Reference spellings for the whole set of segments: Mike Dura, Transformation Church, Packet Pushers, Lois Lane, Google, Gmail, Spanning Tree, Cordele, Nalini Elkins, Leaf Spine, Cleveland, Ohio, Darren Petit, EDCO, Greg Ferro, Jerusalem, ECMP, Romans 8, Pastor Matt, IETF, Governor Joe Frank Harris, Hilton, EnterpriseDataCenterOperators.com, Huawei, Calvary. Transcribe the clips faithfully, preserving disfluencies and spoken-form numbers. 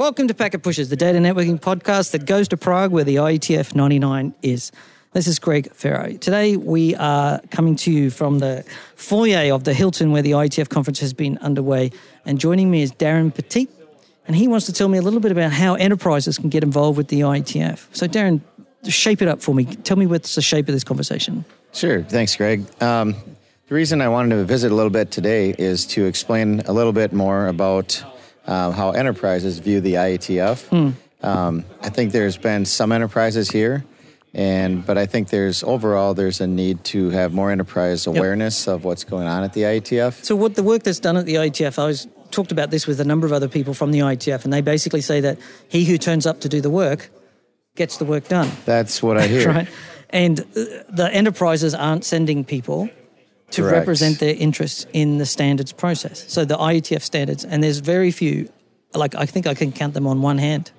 Welcome to Packet Pushers, the data networking podcast that goes to Prague where the I E T F ninety-nine is. This is Greg Ferro. Today we are coming to you from the foyer of the Hilton where the I E T F conference has been underway. And joining me is Darren Petit. And he wants to tell me a little bit about how enterprises can get involved with the I E T F. So Darren, shape it up for me. Tell me what's the shape of this conversation. Sure. Thanks, Greg. Um, the reason I wanted to visit a little bit today is to explain a little bit more about Uh, how enterprises view the I E T F. Hmm. Um, I think there's been some enterprises here, and but I think there's overall there's a need to have more enterprise awareness yep. of what's going on at the I E T F. So what the work that's done at the I E T F, I was talked about this with a number of other people from the I E T F, and they basically say that he who turns up to do the work gets the work done. That's what I hear. Right? And the enterprises aren't sending people to Correct. represent their interests in the standards process. So the I E T F standards, and there's very few, like I think I can count them on one hand.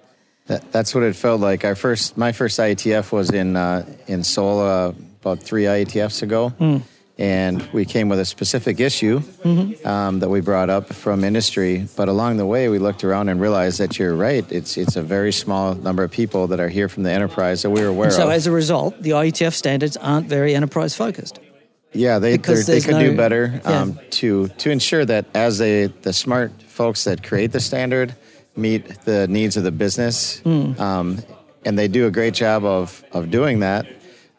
That, that's what it felt like. Our first, my first I E T F was in uh, in Seoul uh, about three I E T Fs ago, mm. and we came with a specific issue mm-hmm. um, that we brought up from industry, but along the way we looked around and realized that you're right, it's it's a very small number of people that are here from the enterprise that we're aware so of. So as a result, the I E T F standards aren't very enterprise focused. Yeah, they they could no, do better um, yeah. to to ensure that as they the smart folks that create the standard meet the needs of the business, mm. um, and they do a great job of of doing that.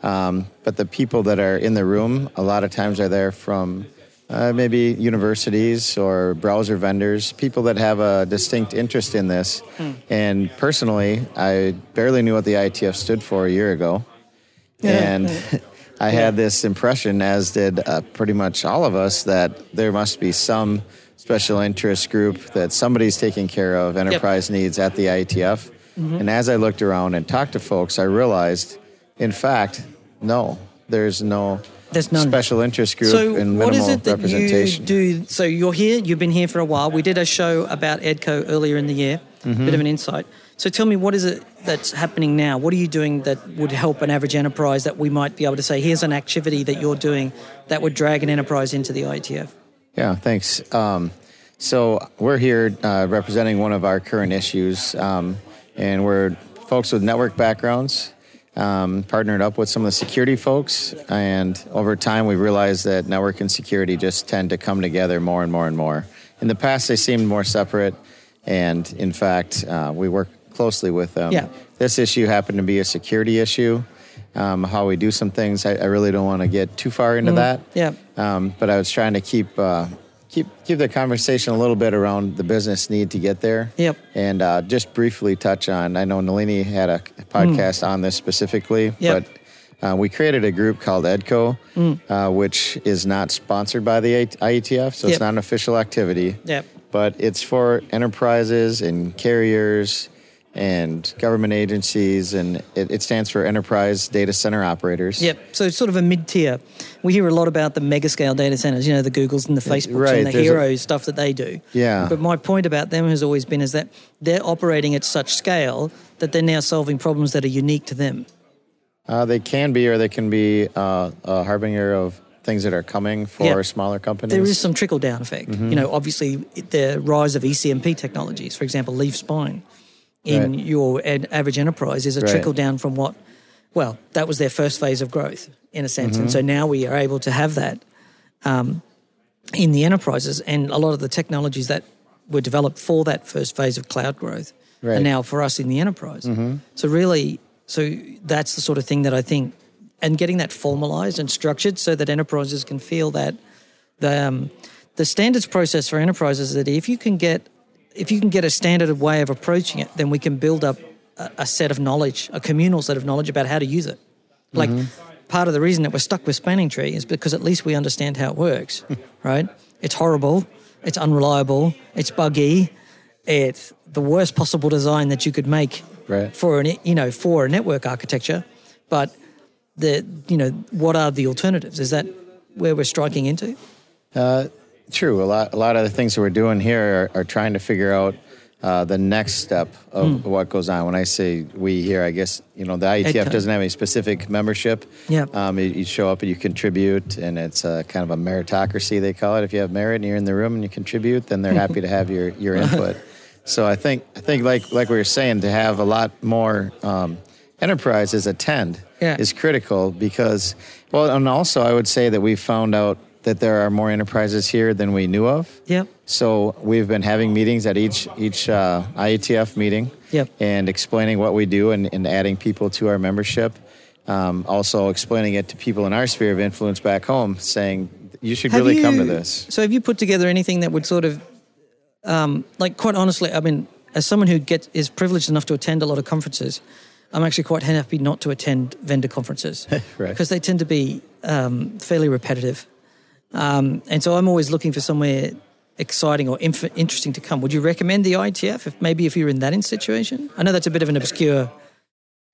Um, but the people that are in the room a lot of times are there from uh, maybe universities or browser vendors, people that have a distinct interest in this. Mm. And personally, I barely knew what the I E T F stood for a year ago, yeah, and. Right. I had this impression, as did uh, pretty much all of us, that there must be some special interest group that somebody's taking care of enterprise yep. needs at the I E T F. Mm-hmm. And as I looked around and talked to folks, I realized, in fact, no, there's no there's special interest group so and minimal what is it that representation. You do, so you're here, you've been here for a while. We did a show about EDCO earlier in the year, mm-hmm. a bit of an insight. So tell me, what is it that's happening now? What are you doing that would help an average enterprise that we might be able to say, here's an activity that you're doing that would drag an enterprise into the I E T F? Yeah, thanks. Um, so we're here uh, representing one of our current issues, um, and we're folks with network backgrounds, um, partnered up with some of the security folks, and over time we've realized that network and security just tend to come together more and more and more. In the past, they seemed more separate, and in fact, uh, we work closely with them. Yeah. This issue happened to be a security issue, um, how we do some things. I, I really don't want to get too far into mm, that. Yeah. Um, but I was trying to keep uh, keep keep the conversation a little bit around the business need to get there. Yep. And uh, just briefly touch on, I know Nalini had a podcast mm. on this specifically, yep. but uh, we created a group called EDCO, mm. uh, which is not sponsored by the I E T F, so yep. it's not an official activity. Yep. But it's for enterprises and carriers and government agencies, and it, it stands for Enterprise Data Center Operators. Yep, so it's sort of a mid-tier. We hear a lot about the mega-scale data centers, you know, the Googles and the Facebooks right, and the Heroes, a, stuff that they do. Yeah. But my point about them has always been is that they're operating at such scale that they're now solving problems that are unique to them. Uh, they can be, or they can be uh, a harbinger of things that are coming for yep. smaller companies. There is some trickle-down effect. Mm-hmm. You know, obviously, the rise of E C M P technologies, for example, Leaf Spine, in right. your ad- average enterprise is a right. trickle down from what, well, that was their first phase of growth in a sense. Mm-hmm. And so now we are able to have that um, in the enterprises, and a lot of the technologies that were developed for that first phase of cloud growth right. are now for us in the enterprise. Mm-hmm. So really, so that's the sort of thing that I think, and getting that formalized and structured so that enterprises can feel that the, um, the standards process for enterprises is that if you can get If you can get a standard way of approaching it, then we can build up a, a set of knowledge, a communal set of knowledge about how to use it. Like mm-hmm. part of the reason that we're stuck with Spanning Tree is because at least we understand how it works, right? It's horrible. It's unreliable. It's buggy. It's the worst possible design that you could make right. for an, you know, for a network architecture. But the, you know, what are the alternatives? Is that where we're striking into? Uh, True. A lot, a lot of the things that we're doing here are, are trying to figure out uh, the next step of mm. what goes on. When I say we here, I guess, you know, the I E T F doesn't have any specific membership. Yeah. Um, you, you show up and you contribute, and it's a, kind of a meritocracy, they call it. If you have merit and you're in the room and you contribute, then they're happy to have your, your input. So I think I think like like we were saying, to have a lot more um, enterprises attend yeah. is critical because, well, and also I would say that we found out that there are more enterprises here than we knew of. Yep. So we've been having meetings at each each uh, I E T F meeting yep. and explaining what we do and, and adding people to our membership. Um, also explaining it to people in our sphere of influence back home, saying, you should have really you, come to this. So have you put together anything that would sort of, um, like quite honestly, I mean, as someone who gets is privileged enough to attend a lot of conferences, I'm actually quite happy not to attend vendor conferences right. because they tend to be um, fairly repetitive. Um, and so I'm always looking for somewhere exciting or inf- interesting to come. Would you recommend the I E T F, if, maybe if you're in that in situation? I know that's a bit of an obscure...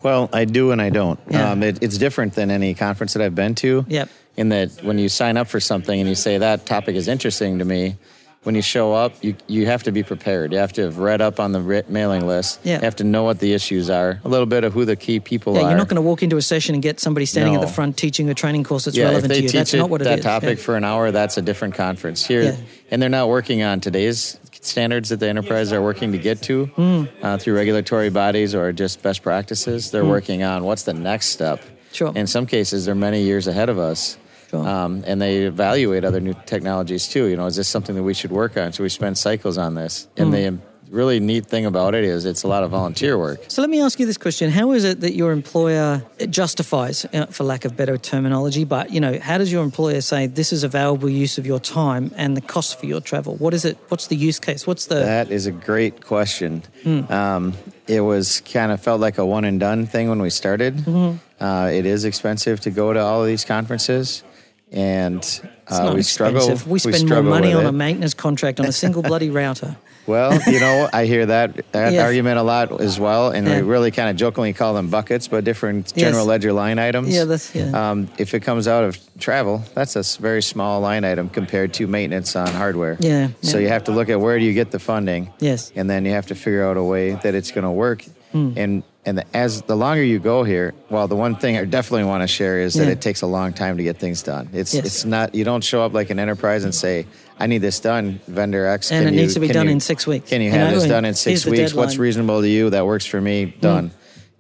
Well, I do and I don't. Yeah. Um, it, it's different than any conference that I've been to yep. in that when you sign up for something and you say, that topic is interesting to me, when you show up, you, you have to be prepared. You have to have read up on the re- mailing list. Yeah. You have to know what the issues are, a little bit of who the key people yeah, are. Yeah, you're not going to walk into a session and get somebody standing no. at the front teaching a training course that's yeah, relevant to you. That's it, not what it that is. That topic yeah. for an hour, that's a different conference. Here, yeah. And they're not working on today's standards that the enterprises are working to get to mm. uh, through regulatory bodies or just best practices. They're mm. working on what's the next step. Sure. In some cases, they're many years ahead of us. Sure. Um, and they evaluate other new technologies too. You know, is this something that we should work on? So we spend cycles on this. And mm. the really neat thing about it is it's a lot of volunteer work. So let me ask you this question. How is it that your employer justifies, for lack of better terminology, but, you know, how does your employer say this is a valuable use of your time and the cost for your travel? What is it? What's the use case? What's the... That is a great question. Mm. Um, it was kind of felt like a one and done thing when we started. Mm-hmm. Uh, it is expensive to go to all of these conferences. And uh, we expensive. struggle. We spend we struggle more money on it. a maintenance contract on a single bloody router. Well, you know, I hear that, that yes. argument a lot as well, and yeah. we really kind of jokingly call them buckets, but different general yes. ledger line items. Yeah, that's, yeah. Um, if it comes out of travel, that's a very small line item compared to maintenance on hardware. Yeah. yeah. So you have to look at where do you get the funding. Yes. And then you have to figure out a way that it's going to work. Mm. And and the, as the longer you go here, well, the one thing I definitely want to share is that yeah. it takes a long time to get things done. It's yes. it's not you don't show up like an enterprise and say, I need this done, vendor X. And can it you, needs to be done you, in six weeks. Can you have this done in six weeks? What's reasonable to you? That works for me. Done. Mm.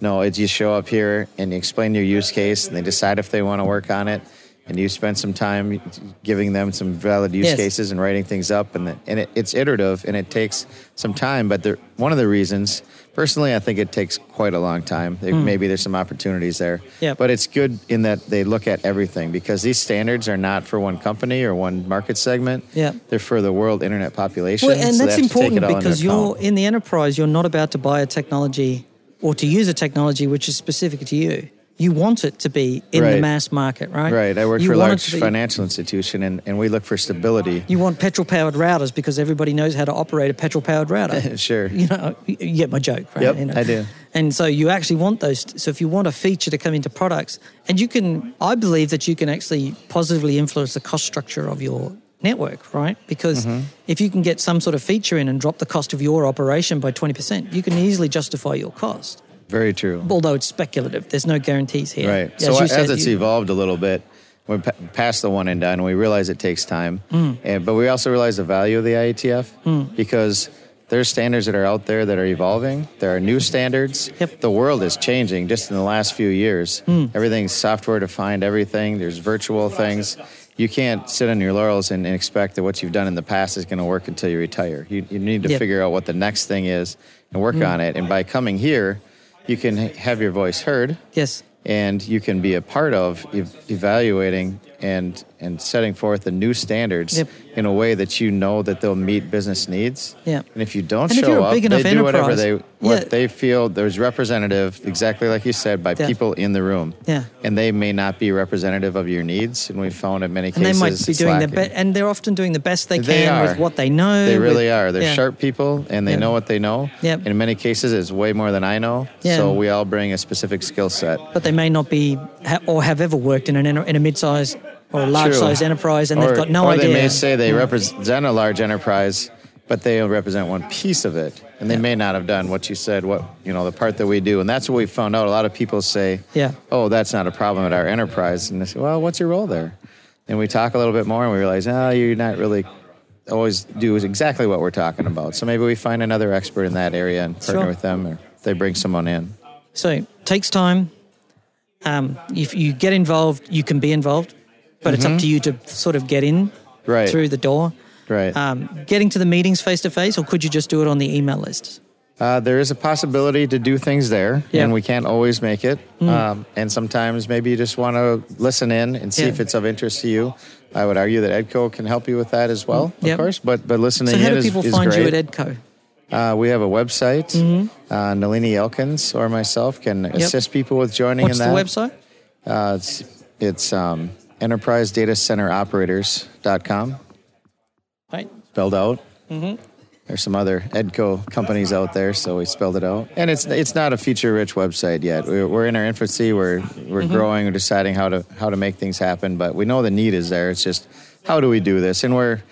No, it's you show up here and you explain your use case, and they decide if they want to work on it. And you spend some time giving them some valid use yes. cases and writing things up. And the, and it, it's iterative, and it takes some time. But there, one of the reasons, personally, I think it takes quite a long time. Mm. Maybe there's some opportunities there. Yep. But it's good in that they look at everything because these standards are not for one company or one market segment. Yep. They're for the world internet population. Well, and so that's important because you're account. in the enterprise, you're not about to buy a technology or to use a technology which is specific to you. You want it to be in right. the mass market, right? Right. I work you for a large be, financial institution, and, and we look for stability. You want petrol-powered routers because everybody knows how to operate a petrol-powered router. Sure. You know, you get my joke, right? Yep, you know? I do. And so you actually want those. So if you want a feature to come into products, and you can, I believe that you can actually positively influence the cost structure of your network, right? Because mm-hmm. if you can get some sort of feature in and drop the cost of your operation by twenty percent, you can easily justify your cost. Very true. Although it's speculative. There's no guarantees here. Right. As so as said, it's you... evolved a little bit, we're p- past the one and done. We realize it takes time. Mm. And, but we also realize the value of the I E T F mm. because there's standards that are out there that are evolving. There are new standards. Yep. The world is changing just in the last few years. Mm. Everything's software-defined, everything. There's virtual things. You can't sit on your laurels and, and expect that what you've done in the past is going to work until you retire. You, you need to yep. figure out what the next thing is and work mm. on it. And by coming here... you can have your voice heard. Yes. And you can be a part of ev- evaluating and and setting forth the new standards yep. in a way that you know that they'll meet business needs. Yeah. And if you don't and show up, they do whatever they what yeah. they feel there's representative, exactly like you said, by yeah. people in the room. Yeah. And they may not be representative of your needs, and we've found in many and cases. And they might be doing their best, and they're often doing the best they, they can are. with what they know. They really with, are. They're yeah. sharp people, and they yeah. know what they know. Yeah. And in many cases, it's way more than I know. Yeah. So we all bring a specific skill set. But they may not be, or have ever worked in an in a mid-sized. Or a large-sized enterprise, and or, they've got no or idea. Or they may say they yeah. represent a large enterprise, but they represent one piece of it, and they yeah. may not have done what you said, what you know, the part that we do. And that's what we found out. A lot of people say, yeah. oh, that's not a problem at our enterprise. And they say, well, what's your role there? And we talk a little bit more, and we realize, oh, you're not really always do is exactly what we're talking about. So maybe we find another expert in that area and partner sure. with them, or they bring someone in. So it takes time. Um, if you get involved, you can be involved, but mm-hmm. it's up to you to sort of get in right. through the door. Right. Um, getting to the meetings face-to-face, or could you just do it on the email list? Uh, there is a possibility to do things there, yeah. and we can't always make it. Mm. Um, and sometimes maybe you just want to listen in and see yeah. if it's of interest to you. I would argue that EDCO can help you with that as well, mm. of yep. course. But but listening in is great. So how do people find you at EDCO? Uh, we have a website. Mm-hmm. Uh, Nalini Elkins or myself can yep. assist people with joining What's in that. What's the website? Uh, it's it's um, Enterprise Data Center Operators dot com. Right. Spelled out. Mm-hmm. There's some other EDCO companies out there, so we spelled it out. And it's it's not a feature-rich website yet. We're, we're in our infancy. We're we're mm-hmm. growing. We're deciding how to how to make things happen. But we know the need is there. It's just, how do we do this? And we're,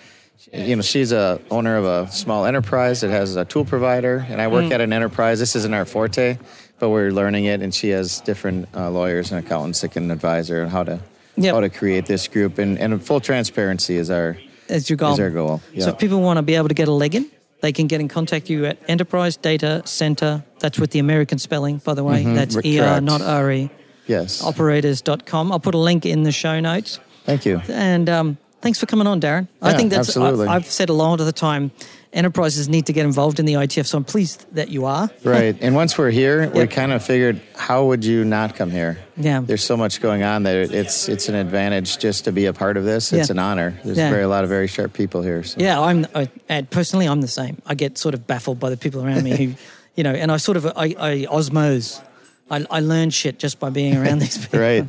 you know, she's a owner of a small enterprise that has a tool provider, and I work mm. at an enterprise. This isn't our forte, but we're learning it. And she has different uh, lawyers and accountants that can advise her on how to yep. how to create this group. And and full transparency is our is your goal. Is our goal. Yep. So if people want to be able to get a leg in, they can get in contact with you at Enterprise Data Center. That's with the American spelling, by the way. Mm-hmm. That's E R, correct. Not R E. Yes. Operators dot com. I'll put a link in the show notes. Thank you. And um, thanks for coming on, Darren. Yeah, I think that's, absolutely. I, I've said a lot of the time, enterprises need to get involved in the I E T F, so I'm pleased that you are. Right. And once we're here, yep. we kind of figured, how would you not come here? Yeah. There's so much going on that it, it's it's an advantage just to be a part of this. It's yeah. an honor. There's yeah. very a lot of very sharp people here. So. Yeah, I'm I, and personally, I'm the same. I get sort of baffled by the people around me who, you know, and I sort of, I, I osmose. I, I learn shit just by being around these people. Right.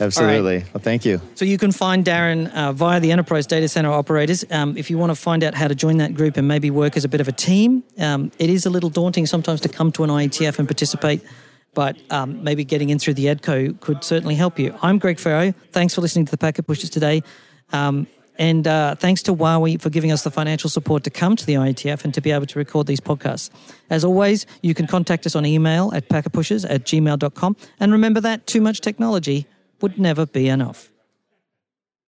Absolutely. Right. Well, thank you. So you can find Darren uh, via the Enterprise Data Center Operators. Um, if you want to find out how to join that group and maybe work as a bit of a team, um, it is a little daunting sometimes to come to an I E T F and participate, but um, maybe getting in through the EDCO could certainly help you. I'm Greg Ferro. Thanks for listening to the Packet Pushers today. Um, and uh, thanks to Huawei for giving us the financial support to come to the I E T F and to be able to record these podcasts. As always, you can contact us on email at packetpushers at gmail dot com. And remember that too much technology would never be enough.